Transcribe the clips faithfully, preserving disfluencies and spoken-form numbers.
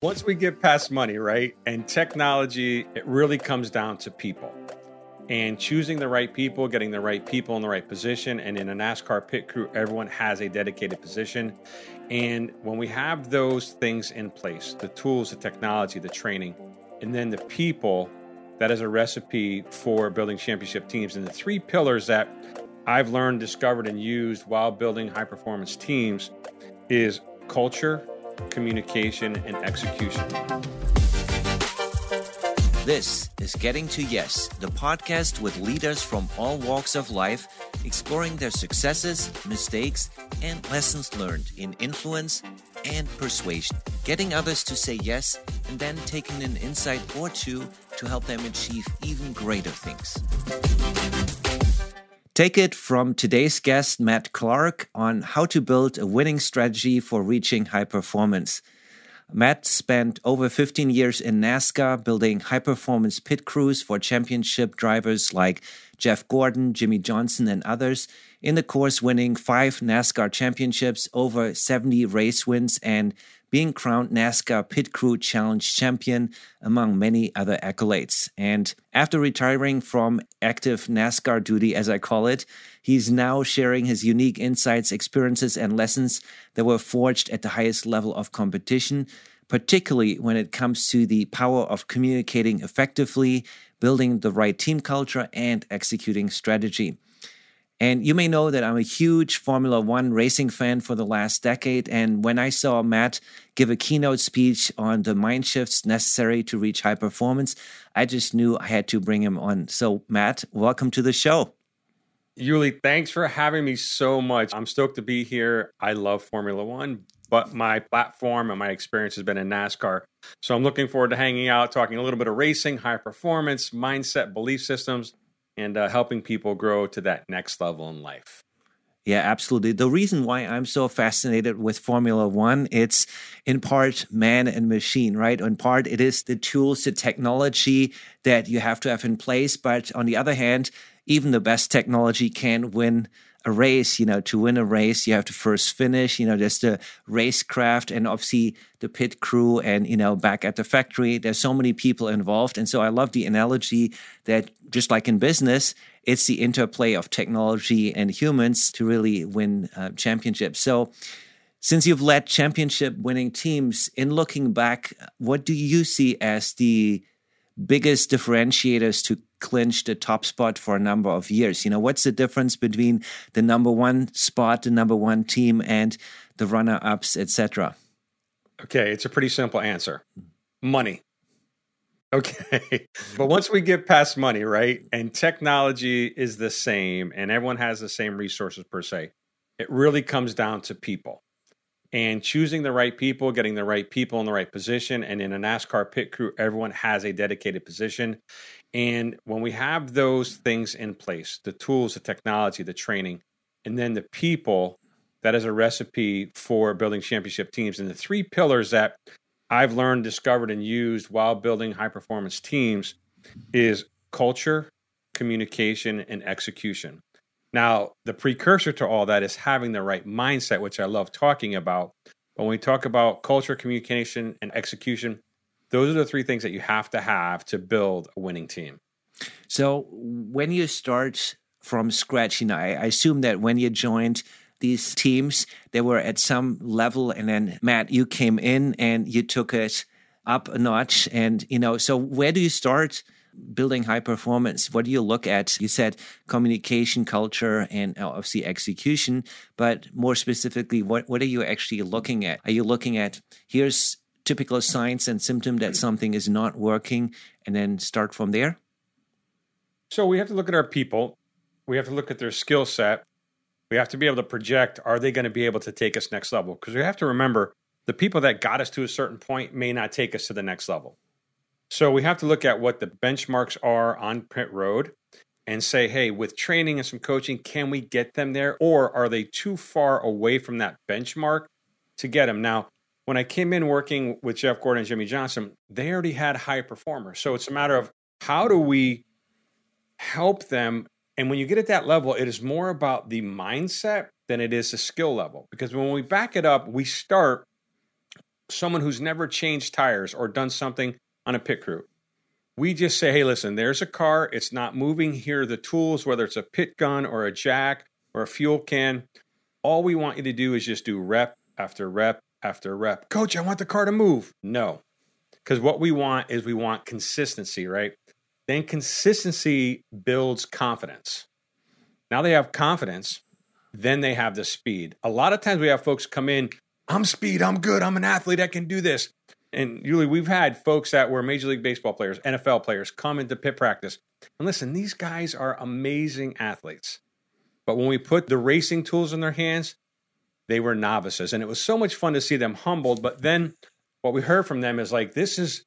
Once we get past money, right, and technology, it really comes down to people and choosing the right people, getting the right people in the right position. And in a NASCAR pit crew, everyone has a dedicated position. And when we have those things in place, the tools, the technology, the training, and then the people, that is a recipe for building championship teams. And the three pillars that I've learned, discovered, and used while building high-performance teams is culture, communication, and execution. This is Getting to Yes, the podcast with leaders from all walks of life, exploring their successes, mistakes, and lessons learned in influence and persuasion, getting others to say yes, and then taking an insight or two to help them achieve even greater things. Take it from today's guest, Matt Clark, on how to build a winning strategy for reaching high performance. Matt spent over fifteen years in NASCAR building high-performance pit crews for championship drivers like Jeff Gordon, Jimmie Johnson, and others, in the course winning five NASCAR championships, over seventy race wins, and being crowned NASCAR Pit Crew Challenge Champion, among many other accolades. And after retiring from active NASCAR duty, as I call it, he's now sharing his unique insights, experiences, and lessons that were forged at the highest level of competition, particularly when it comes to the power of communicating effectively, building the right team culture, and executing strategy. And you may know that I'm a huge Formula One racing fan for the last decade, and when I saw Matt give a keynote speech on the mind shifts necessary to reach high performance, I just knew I had to bring him on. So, Matt, welcome to the show. Uli, thanks for having me so much. I'm stoked to be here. I love Formula One, but my platform and my experience has been in NASCAR. So I'm looking forward to hanging out, talking a little bit of racing, high performance, mindset, belief systems, and uh, helping people grow to that next level in life. Yeah, absolutely. The reason why I'm so fascinated with Formula One, it's in part man and machine, right? In part, it is the tools, the technology that you have to have in place. But on the other hand, even the best technology can win a race. You know, to win a race, you have to first finish, you know, there's the racecraft and obviously the pit crew and, you know, back at the factory, there's so many people involved. And so I love the analogy that just like in business, it's the interplay of technology and humans to really win uh, championships. So since you've led championship winning teams, in looking back, what do you see as the biggest differentiators to clinched the top spot for a number of years? You know, what's the difference between the number one spot, the number one team, and the runner-ups, et cetera? Okay, it's a pretty simple answer. Money. Okay. But once we get past money, right, and technology is the same, and everyone has the same resources per se, it really comes down to people. And choosing the right people, getting the right people in the right position. And in a NASCAR pit crew, everyone has a dedicated position. And when we have those things in place, the tools, the technology, the training, and then the people, that is a recipe for building championship teams. And the three pillars that I've learned, discovered, and used while building high-performance teams is culture, communication, and execution. Now, the precursor to all that is having the right mindset, which I love talking about. But when we talk about culture, communication, and execution, those are the three things that you have to have to build a winning team. So when you start from scratch, you know, I assume that when you joined these teams, they were at some level, and then, Matt, you came in and you took it up a notch. And, you know, so where do you start building high performance? What do you look at? You said communication, culture, and obviously execution, but more specifically, what, what are you actually looking at? Are you looking at, here's typical signs and symptom that something is not working, and then start from there? So we have to look at our people. We have to look at their skill set. We have to be able to project, are they going to be able to take us next level? Because we have to remember, the people that got us to a certain point may not take us to the next level. So we have to look at what the benchmarks are on pit road and say, hey, with training and some coaching, can we get them there? Or are they too far away from that benchmark to get them? Now, when I came in working with Jeff Gordon and Jimmie Johnson, they already had high performers. So it's a matter of how do we help them? And when you get at that level, it is more about the mindset than it is the skill level. Because when we back it up, we start someone who's never changed tires or done something on a pit crew. We just say, hey, listen, there's a car. It's not moving. Here are the tools, whether it's a pit gun or a jack or a fuel can. All we want you to do is just do rep after rep after rep. Coach, I want the car to move. No, because what we want is we want consistency, right? Then consistency builds confidence. Now they have confidence. Then they have the speed. A lot of times we have folks come in, I'm speed, I'm good, I'm an athlete, I can do this. And usually we've had folks that were Major League Baseball players, N F L players, come into pit practice. And listen, these guys are amazing athletes. But when we put the racing tools in their hands, they were novices. And it was so much fun to see them humbled. But then what we heard from them is like, this is,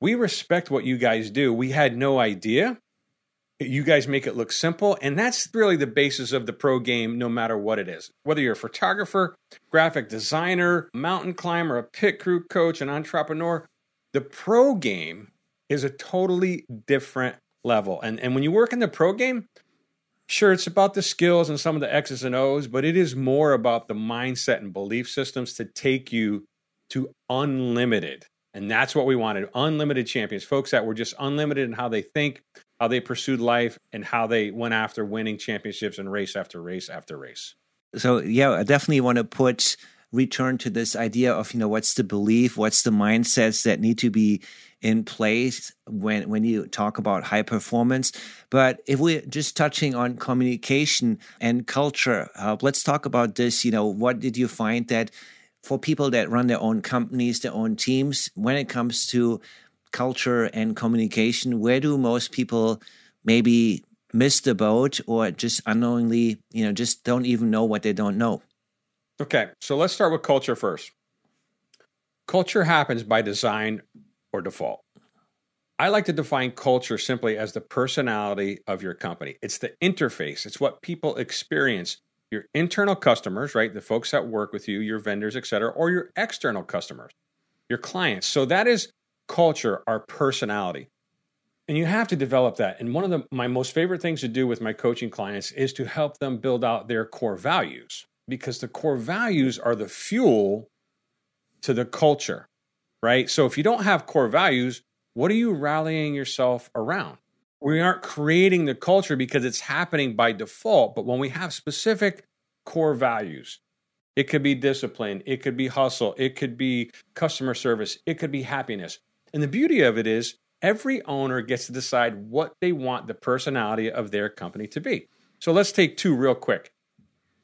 we respect what you guys do. We had no idea. You guys make it look simple, and that's really the basis of the pro game, no matter what it is. Whether you're a photographer, graphic designer, mountain climber, a pit crew coach, an entrepreneur, the pro game is a totally different level. And, and when you work in the pro game, sure, it's about the skills and some of the X's and O's, but it is more about the mindset and belief systems to take you to unlimited. And that's what we wanted, unlimited champions, folks that were just unlimited in how they think, how they pursued life, and how they went after winning championships and race after race after race. So, yeah, I definitely want to put return to this idea of, you know, what's the belief, what's the mindsets that need to be in place when, when you talk about high performance. But if we're just touching on communication and culture, uh, let's talk about this. You know, what did you find that for people that run their own companies, their own teams, when it comes to culture and communication, where do most people maybe miss the boat or just unknowingly, you know, just don't even know what they don't know? Okay, so let's start with culture first. Culture happens by design or default. I like to define culture simply as the personality of your company. It's the interface. It's what people experience. Your internal customers, right? The folks that work with you, your vendors, et cetera, or your external customers, your clients. So that is culture, our personality. And you have to develop that. And one of the, my most favorite things to do with my coaching clients is to help them build out their core values, because the core values are the fuel to the culture, right? So if you don't have core values, what are you rallying yourself around? We aren't creating the culture because it's happening by default. But when we have specific core values, it could be discipline, it could be hustle, it could be customer service, it could be happiness. And the beauty of it is every owner gets to decide what they want the personality of their company to be. So let's take two real quick.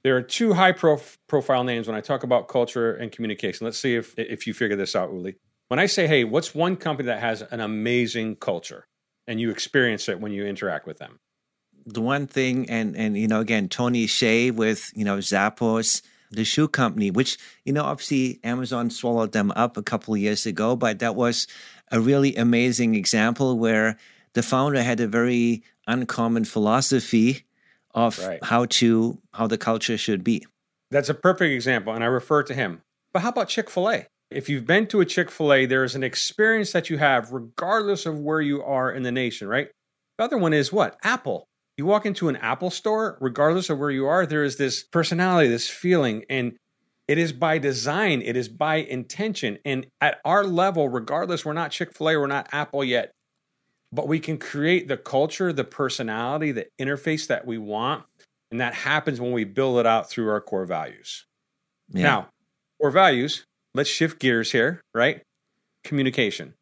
There are two high prof- profile names when I talk about culture and communication. Let's see if, if you figure this out, Uli. When I say, hey, what's one company that has an amazing culture? And you experience it when you interact with them. The one thing, and, and you know, again, Tony Hsieh with, you know, Zappos, the shoe company, which, you know, obviously Amazon swallowed them up a couple of years ago, but that was a really amazing example where the founder had a very uncommon philosophy of right. how to, how the culture should be. That's a perfect example, and I refer to him. But how about Chick-fil-A? If you've been to a Chick-fil-A, there is an experience that you have regardless of where you are in the nation, right? The other one is what? Apple. You walk into an Apple store, regardless of where you are, there is this personality, this feeling, and it is by design. It is by intention. And at our level, regardless, we're not Chick-fil-A, we're not Apple yet, but we can create the culture, the personality, the interface that we want. And that happens when we build it out through our core values. Yeah. Now, core values. Let's shift gears here, right? Communication.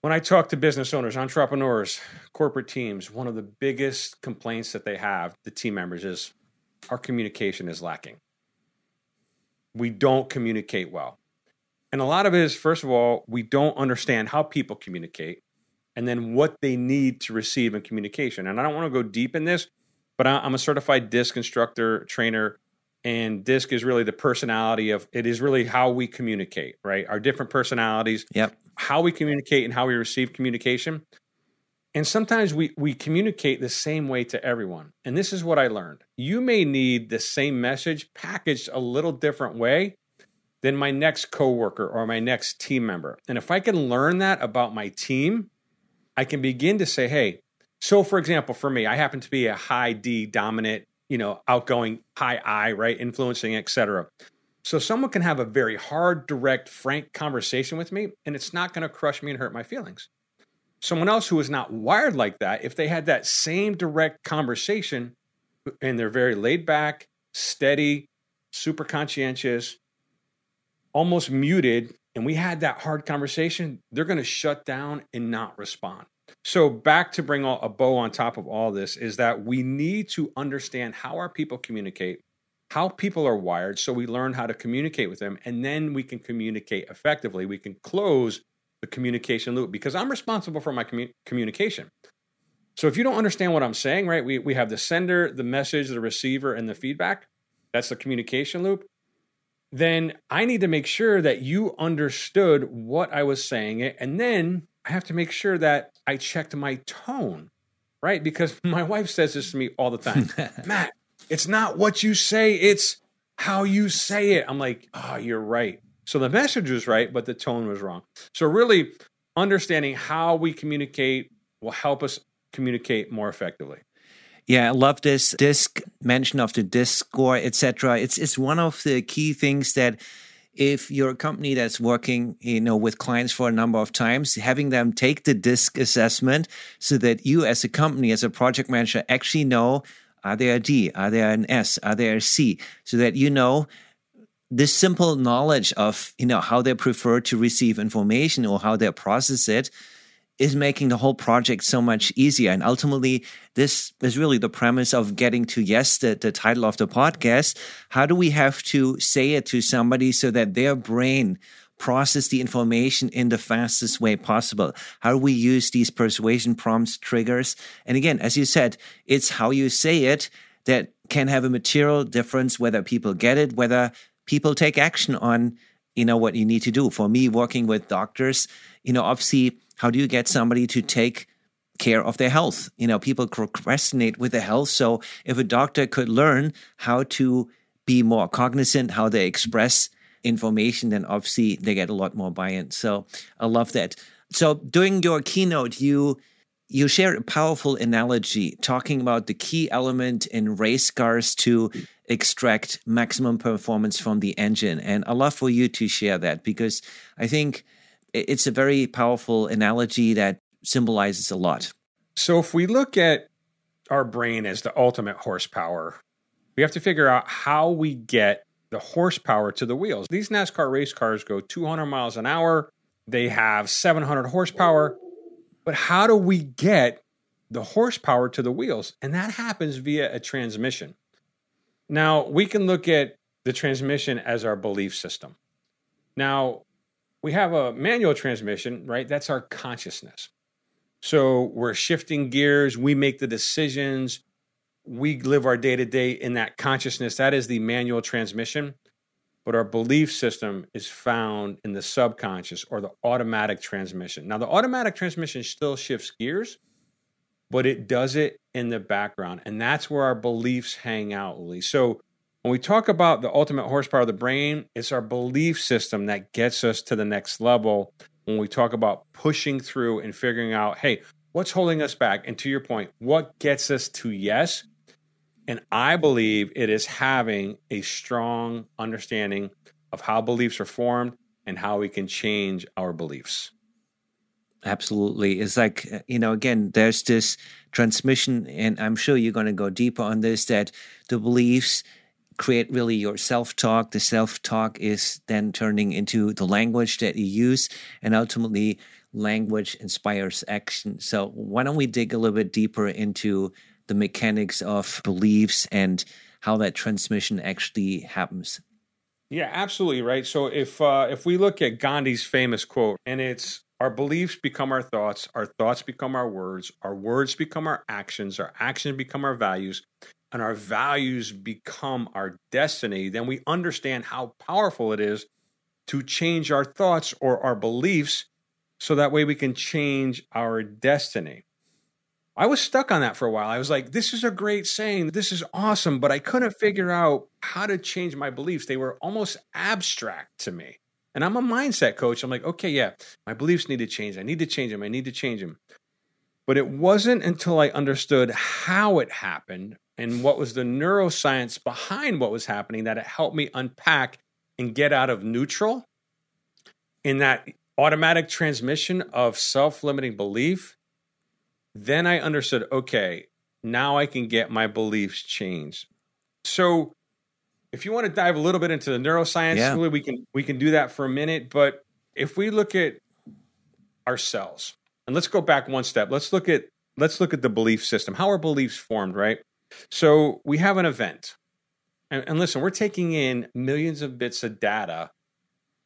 When I talk to business owners, entrepreneurs, corporate teams, one of the biggest complaints that they have, the team members, is our communication is lacking. We don't communicate well. And a lot of it is, first of all, we don't understand how people communicate and then what they need to receive in communication. And I don't want to go deep in this, but I'm a certified DISC instructor, trainer, and DISC is really the personality of, it is really how we communicate, right? Our different personalities, yep. How we communicate and how we receive communication. And sometimes we we communicate the same way to everyone. And this is what I learned. You may need the same message packaged a little different way than my next coworker or my next team member. And if I can learn that about my team, I can begin to say, hey, so for example, for me, I happen to be a high D dominant, you know, outgoing, high I, right? Influencing, et cetera. So someone can have a very hard, direct, frank conversation with me, and it's not going to crush me and hurt my feelings. Someone else who is not wired like that, if they had that same direct conversation and they're very laid back, steady, super conscientious, almost muted, and we had that hard conversation, they're going to shut down and not respond. So back to bring a bow on top of all this is that we need to understand how our people communicate, how people are wired, so we learn how to communicate with them, and then we can communicate effectively. We can close the communication loop because I'm responsible for my commu- communication. So if you don't understand what I'm saying, right, we, we have the sender, the message, the receiver, and the feedback. That's the communication loop. Then I need to make sure that you understood what I was saying. And then I have to make sure that I checked my tone, right? Because my wife says this to me all the time. Matt, it's not what you say, it's how you say it. I'm like, oh, you're right. So the message was right, but the tone was wrong. So really understanding how we communicate will help us communicate more effectively. Yeah, I love this DISC, mention of the DISC score, et cetera. It's, it's one of the key things that if you're a company that's working, you know, with clients for a number of times, having them take the DISC assessment so that you as a company, as a project manager, actually know, are there a D? Are there an S? Are there a C? So that you know this simple knowledge of, you know, how they prefer to receive information or how they process it is making the whole project so much easier. And ultimately, this is really the premise of Getting to Yes, the, the title of the podcast. How do we have to say it to somebody so that their brain process the information in the fastest way possible? How do we use these persuasion prompts, triggers? And again, as you said, it's how you say it that can have a material difference, whether people get it, whether people take action on, you know, what you need to do. For me, working with doctors, you know, obviously, how do you get somebody to take care of their health? You know, people procrastinate with their health. So if a doctor could learn how to be more cognizant, how they express information, then obviously they get a lot more buy-in. So I love that. So during your keynote, you you shared a powerful analogy talking about the key element in race cars to extract maximum performance from the engine. And I'd love for you to share that because I think it's a very powerful analogy that symbolizes a lot. So if we look at our brain as the ultimate horsepower, we have to figure out how we get the horsepower to the wheels. These NASCAR race cars go two hundred miles an hour. They have seven hundred horsepower. But how do we get the horsepower to the wheels? And that happens via a transmission. Now, we can look at the transmission as our belief system. Now, we have a manual transmission, right? That's our consciousness. So we're shifting gears. We make the decisions. We live our day-to-day in that consciousness. That is the manual transmission. But our belief system is found in the subconscious or the automatic transmission. Now, the automatic transmission still shifts gears, but it does it in the background. And that's where our beliefs hang out, Lee. So when we talk about the ultimate horsepower of the brain, it's our belief system that gets us to the next level when we talk about pushing through and figuring out, hey, what's holding us back? And to your point, what gets us to yes? And I believe it is having a strong understanding of how beliefs are formed and how we can change our beliefs. Absolutely. It's like, you know, again, there's this transmission, and I'm sure you're going to go deeper on this, that the beliefs create really your self-talk. The self-talk is then turning into the language that you use, and ultimately language inspires action. So why don't we dig a little bit deeper into the mechanics of beliefs and how that transmission actually happens? Yeah, absolutely right. So if uh, if we look at Gandhi's famous quote, and it's, our beliefs become our thoughts, our thoughts become our words, our words become our actions, our actions become our values, and our values become our destiny, then we understand how powerful it is to change our thoughts or our beliefs so that way we can change our destiny. I was stuck on that for a while. I was like, this is a great saying. This is awesome. But I couldn't figure out how to change my beliefs. They were almost abstract to me. And I'm a mindset coach. I'm like, okay, yeah, my beliefs need to change. I need to change them. I need to change them. But it wasn't until I understood how it happened and what was the neuroscience behind what was happening that it helped me unpack and get out of neutral in that automatic transmission of self-limiting belief, then I understood, okay, now I can get my beliefs changed. So if you want to dive a little bit into the neuroscience, yeah. we can we can do that for a minute. But if we look at ourselves, and let's go back one step. Let's look at let's look at the belief system. How are beliefs formed, right? So we have an event. And, and listen, we're taking in millions of bits of data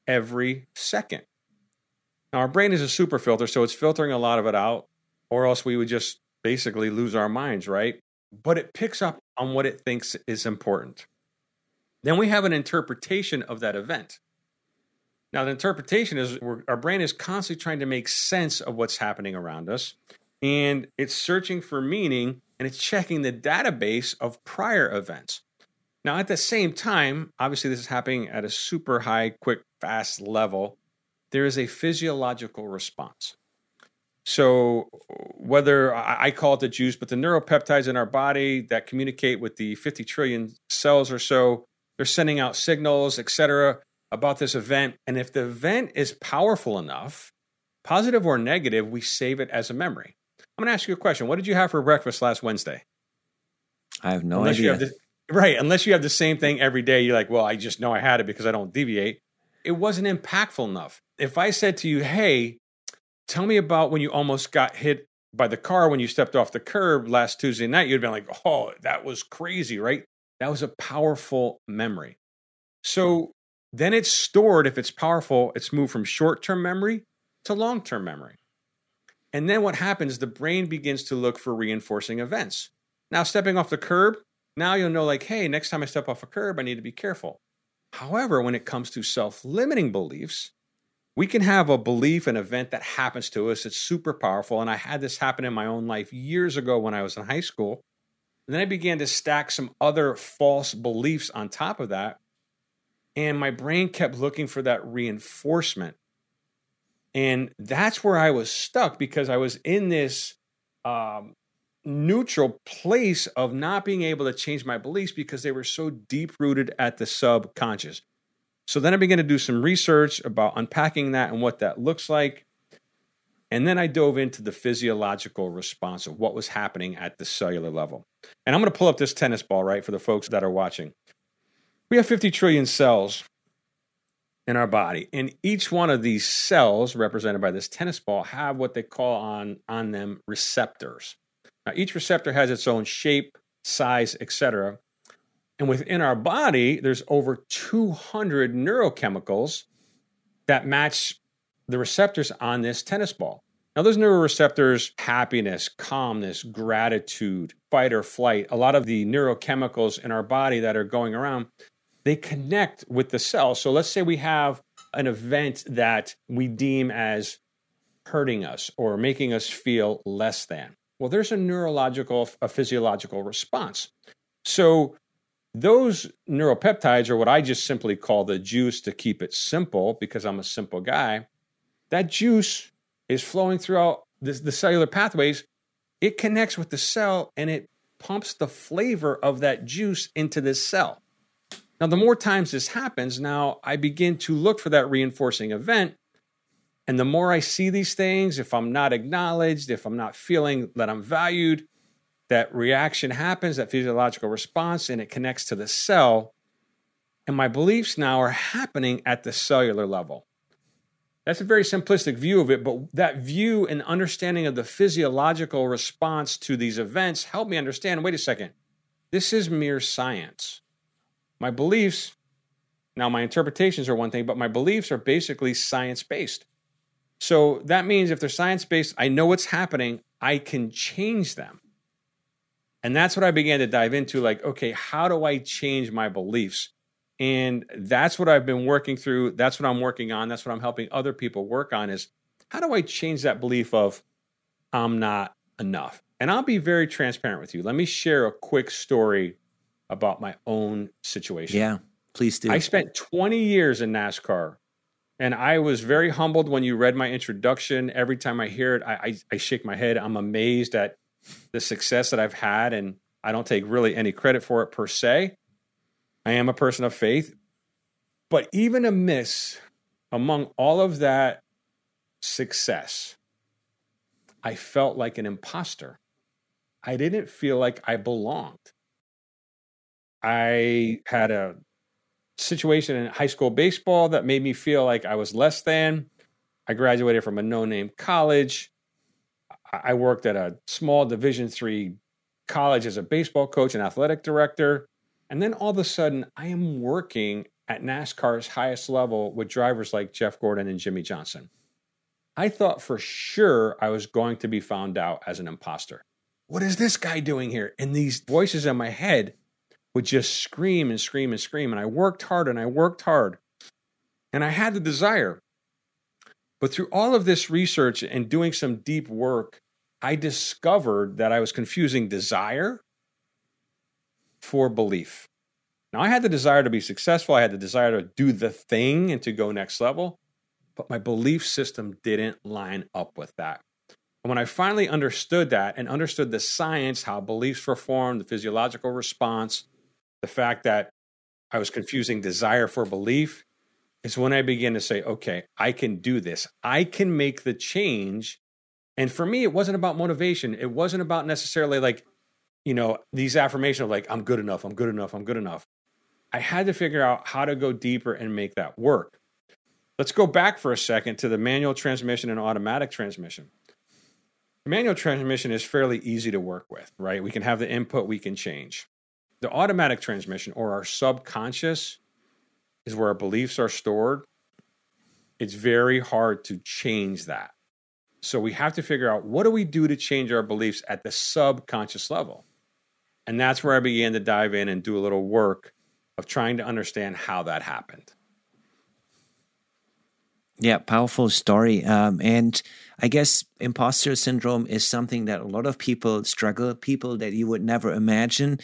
every second. Now, our brain is a super filter, so it's filtering a lot of it out, or else we would just basically lose our minds, right? But it picks up on what it thinks is important. Then we have an interpretation of that event. Now, the interpretation is we're, our brain is constantly trying to make sense of what's happening around us, and it's searching for meaning, and it's checking the database of prior events. Now, at the same time, obviously this is happening at a super high, quick, fast level. There is a physiological response. So whether I call it the juice, but the neuropeptides in our body that communicate with the fifty trillion cells or so, they're sending out signals, et cetera, about this event. And if the event is powerful enough, positive or negative, we save it as a memory. I'm going to ask you a question. What did you have for breakfast last Wednesday? I have no unless idea. You have the, right. Unless you have the same thing every day, you're like, well, I just know I had it because I don't deviate. It wasn't impactful enough. If I said to you, hey, tell me about when you almost got hit by the car when you stepped off the curb last Tuesday night, you'd be like, oh, that was crazy, right? That was a powerful memory. So then it's stored. If it's powerful, it's moved from short-term memory to long-term memory. And then what happens, the brain begins to look for reinforcing events. Now, stepping off the curb, now you'll know like, hey, next time I step off a curb, I need to be careful. However, when it comes to self-limiting beliefs, we can have a belief, an event that happens to us. It's super powerful. And I had this happen in my own life years ago when I was in high school. And then I began to stack some other false beliefs on top of that. And my brain kept looking for that reinforcement. And that's where I was stuck because I was in this um, neutral place of not being able to change my beliefs because they were so deep-rooted at the subconscious. So then I began to do some research about unpacking that and what that looks like. And then I dove into the physiological response of what was happening at the cellular level. And I'm going to pull up this tennis ball, right, for the folks that are watching. We have fifty trillion cells in our body. And each one of these cells represented by this tennis ball have what they call on, on them receptors. Now, each receptor has its own shape, size, et cetera. And within our body, there's over two hundred neurochemicals that match the receptors on this tennis ball. Now, those neuroreceptors, happiness, calmness, gratitude, fight or flight, a lot of the neurochemicals in our body that are going around, they connect with the cell. So let's say we have an event that we deem as hurting us or making us feel less than. Well, there's a neurological, a physiological response. So those neuropeptides are what I just simply call the juice to keep it simple because I'm a simple guy. That juice is flowing throughout the, the cellular pathways. It connects with the cell and it pumps the flavor of that juice into this cell. Now, the more times this happens, now I begin to look for that reinforcing event. And the more I see these things, if I'm not acknowledged, if I'm not feeling that I'm valued, that reaction happens, that physiological response, and it connects to the cell. And my beliefs now are happening at the cellular level. That's a very simplistic view of it, but that view and understanding of the physiological response to these events helped me understand, wait a second, this is mere science. My beliefs, now my interpretations are one thing, but my beliefs are basically science-based. So that means if they're science-based, I know what's happening, I can change them. And that's what I began to dive into, like, okay, how do I change my beliefs? And that's what I've been working through. That's what I'm working on. That's what I'm helping other people work on is how do I change that belief of I'm not enough? And I'll be very transparent with you. Let me share a quick story about my own situation. Yeah, please do. I spent twenty years in NASCAR, and I was very humbled when you read my introduction. Every time I hear it, I, I, I shake my head. I'm amazed at the success that I've had, and I don't take really any credit for it per se. I am a person of faith, But even amidst, among all of that success, I felt like an imposter. I didn't feel like I belonged. I had a situation in high school baseball that made me feel like I was less than. I graduated from a no-name college. I worked at a small Division three college as a baseball coach and athletic director. And then all of a sudden, I am working at NASCAR's highest level with drivers like Jeff Gordon and Jimmie Johnson. I thought for sure I was going to be found out as an imposter. What is this guy doing here? And these voices in my head would just scream and scream and scream. And I worked hard and I worked hard. And I had the desire. But through all of this research and doing some deep work, I discovered that I was confusing desire for belief. Now, I had the desire to be successful. I had the desire to do the thing and to go next level. But my belief system didn't line up with that. And when I finally understood that and understood the science, how beliefs were formed, the physiological response, the fact that I was confusing desire for belief, is when I began to say, okay, I can do this. I can make the change. And for me, it wasn't about motivation. It wasn't about necessarily like, you know, these affirmations of like, I'm good enough, I'm good enough, I'm good enough. I had to figure out how to go deeper and make that work. Let's go back for a second to the manual transmission and automatic transmission. The manual transmission is fairly easy to work with, right? We can have the input, we can change. The automatic transmission, or our subconscious, is where our beliefs are stored. It's very hard to change that. So we have to figure out, what do we do to change our beliefs at the subconscious level? And that's where I began to dive in and do a little work of trying to understand how that happened. Yeah, powerful story. Um, and I guess imposter syndrome is something that a lot of people struggle, people that you would never imagine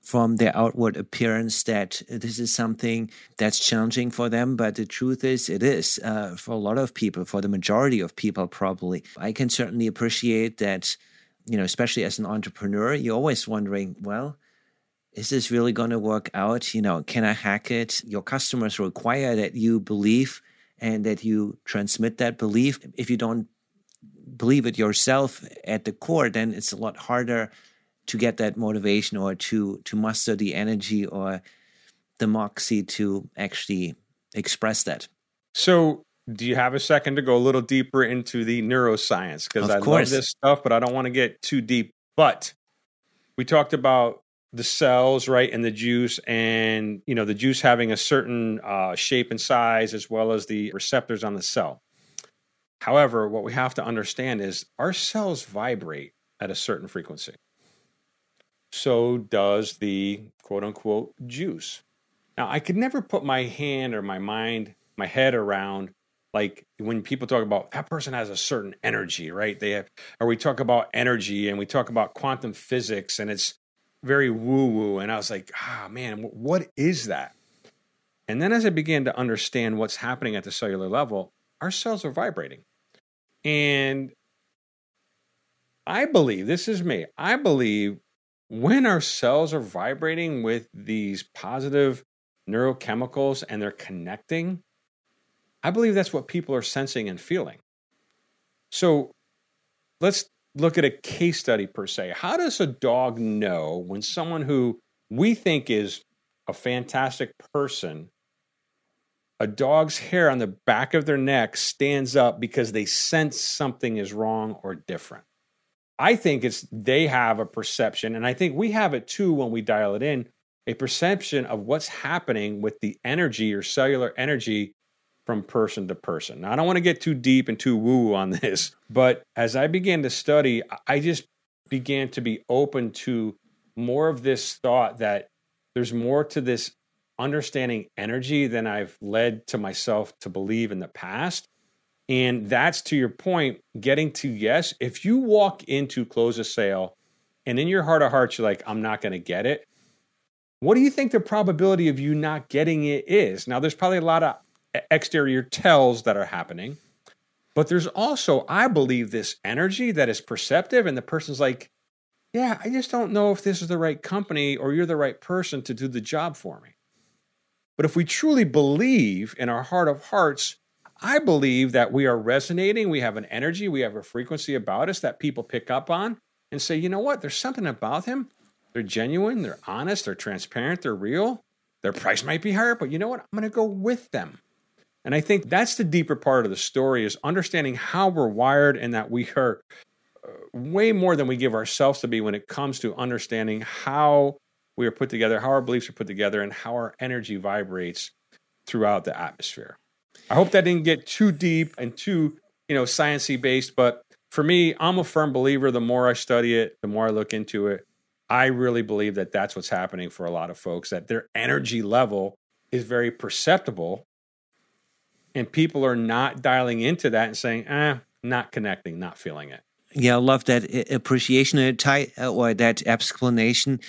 from their outward appearance that this is something that's challenging for them. But the truth is, it is uh, for a lot of people, for the majority of people, probably. I can certainly appreciate that, you know, especially as an entrepreneur, you're always wondering, well, is this really going to work out? You know, can I hack it? Your customers require that you believe and that you transmit that belief. If you don't believe it yourself at the core, then it's a lot harder to get that motivation or to to muster the energy or the moxie to actually express that. So do you have a second to go a little deeper into the neuroscience? Because I love this stuff, but I don't want to get too deep. But we talked about the cells, right, and the juice, and you know, the juice having a certain uh, shape and size, as well as the receptors on the cell. However, what we have to understand is our cells vibrate at a certain frequency. So does the quote-unquote juice. Now, I could never put my hand or my mind, my head around, like when people talk about that person has a certain energy, right? They have, or we talk about energy and we talk about quantum physics and it's very woo-woo. And I was like, ah, man, what is that? And then as I began to understand what's happening at the cellular level, our cells are vibrating. And I believe, this is me, I believe when our cells are vibrating with these positive neurochemicals and they're connecting, I believe that's what people are sensing and feeling. So let's look at a case study per se. How does a dog know when someone who we think is a fantastic person, a dog's hair on the back of their neck stands up because they sense something is wrong or different? I think it's they have a perception, and I think we have it too when we dial it in, a perception of what's happening with the energy or cellular energy from person to person. Now, I don't want to get too deep and too woo-woo on this, but as I began to study, I just began to be open to more of this thought that there's more to this understanding energy than I've led to myself to believe in the past. And that's, to your point, getting to yes. If you walk into close a sale and in your heart of hearts, you're like, I'm not going to get it. What do you think the probability of you not getting it is? Now, there's probably a lot of exterior tells that are happening, but there's also, I believe, this energy that is perceptive. And the person's like, yeah, I just don't know if this is the right company or you're the right person to do the job for me. But if we truly believe in our heart of hearts, I believe that we are resonating, we have an energy, we have a frequency about us that people pick up on and say, you know what, there's something about him. They're genuine, they're honest, they're transparent, they're real. Their price might be higher, but you know what, I'm going to go with them. And I think that's the deeper part of the story, is understanding how we're wired and that we are way more than we give ourselves to be when it comes to understanding how we are put together, how our beliefs are put together, and how our energy vibrates throughout the atmosphere. I hope that didn't get too deep and too, you know, sciencey based, but for me, I'm a firm believer. The more I study it, the more I look into it, I really believe that that's what's happening for a lot of folks, that their energy level is very perceptible. And people are not dialing into that and saying, eh, not connecting, not feeling it. Yeah, I love that appreciation or that explanation.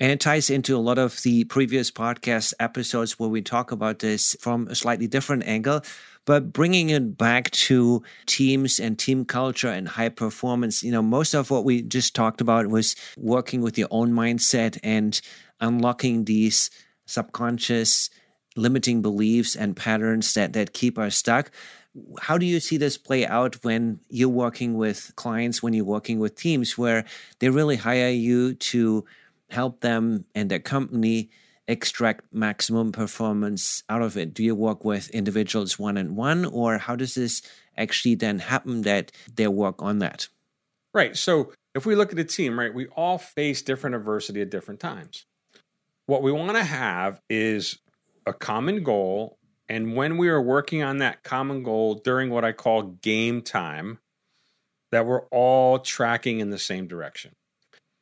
And it ties into a lot of the previous podcast episodes where we talk about this from a slightly different angle, but bringing it back to teams and team culture and high performance. You know, most of what we just talked about was working with your own mindset and unlocking these subconscious limiting beliefs and patterns that, that keep us stuck. How do you see this play out when you're working with clients, when you're working with teams where they really hire you to help them and their company extract maximum performance out of it? Do you work with individuals one-on-one, or how does this actually then happen that they work on that? Right. So if we look at a team, right, we all face different adversity at different times. What we want to have is a common goal, and when we are working on that common goal during what I call game time, that we're all tracking in the same direction.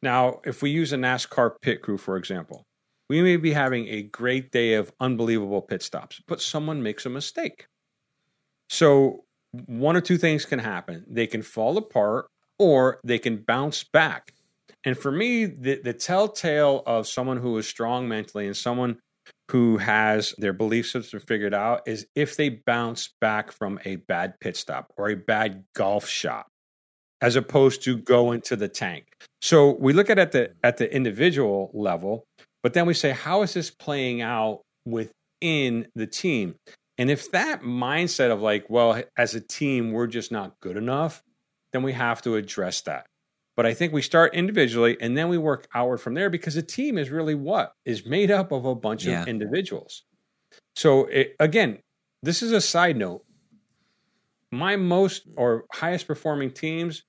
Now, if we use a NASCAR pit crew, for example, we may be having a great day of unbelievable pit stops, but someone makes a mistake. So one or two things can happen. They can fall apart or they can bounce back. And for me, the, the telltale of someone who is strong mentally and someone who has their belief system figured out is if they bounce back from a bad pit stop or a bad golf shot, as opposed to go into the tank. So we look at it at the, at the individual level, but then we say, how is this playing out within the team? And if that mindset of like, well, as a team, we're just not good enough, then we have to address that. But I think we start individually and then we work outward from there, because a team is really what is made up of a bunch yeah. of individuals. So it, again, this is a side note. My most or highest performing teams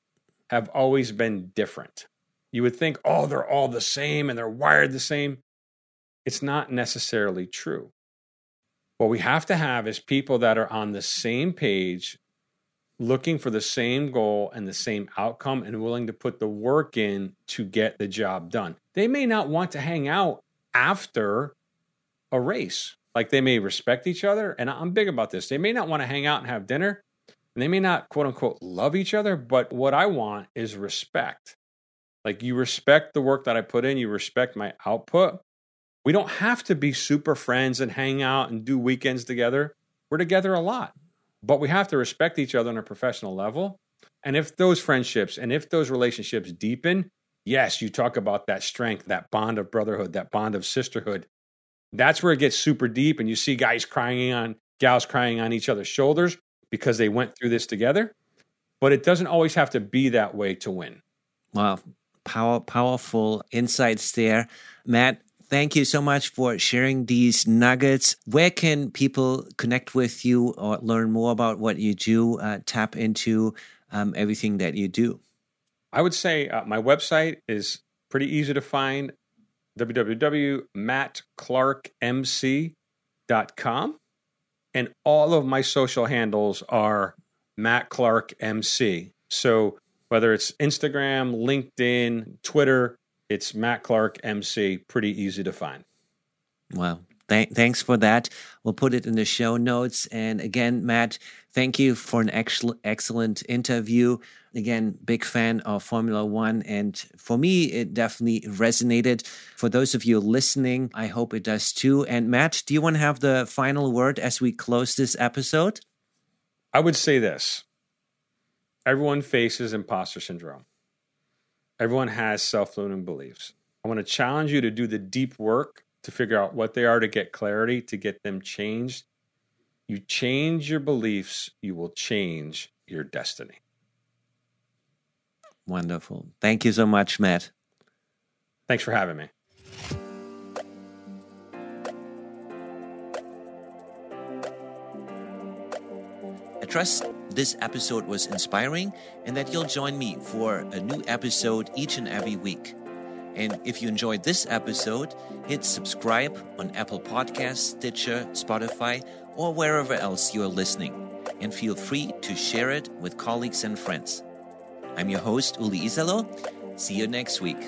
have always been different. You would think, oh, they're all the same and they're wired the same. It's not necessarily true. What we have to have is people that are on the same page, looking for the same goal and the same outcome, and willing to put the work in to get the job done. They may not want to hang out after a race. Like, they may respect each other. And I'm big about this. They may not want to hang out and have dinner. And they may not, quote unquote, love each other. But what I want is respect. Like, you respect the work that I put in. You respect my output. We don't have to be super friends and hang out and do weekends together. We're together a lot. But we have to respect each other on a professional level. And if those friendships and if those relationships deepen, yes, you talk about that strength, that bond of brotherhood, that bond of sisterhood. That's where it gets super deep. And you see guys crying on, gals crying on each other's shoulders because they went through this together. But it doesn't always have to be that way to win. Wow. Power, powerful insights there. Matt, thank you so much for sharing these nuggets. Where can people connect with you or learn more about what you do, uh, tap into um, everything that you do? I would say uh, my website is pretty easy to find, w w w dot matt clark m c dot com. And all of my social handles are Matt Clark M C. So whether it's Instagram, LinkedIn, Twitter, it's Matt Clark M C, pretty easy to find. Wow. Th- thanks for that. We'll put it in the show notes. And again, Matt, thank you for an ex- excellent interview. Again, big fan of Formula One. And for me, it definitely resonated. For those of you listening, I hope it does too. And Matt, do you want to have the final word as we close this episode? I would say this. Everyone faces imposter syndrome. Everyone has self-limiting beliefs. I want to challenge you to do the deep work to figure out what they are, to get clarity, to get them changed. You change your beliefs, you will change your destiny. Wonderful. Thank you so much, Matt. Thanks for having me. I trust this episode was inspiring and that you'll join me for a new episode each and every week. And if you enjoyed this episode, hit subscribe on Apple Podcasts, Stitcher, Spotify, or wherever else you are listening. And feel free to share it with colleagues and friends. I'm your host, Uli Isalo. See you next week.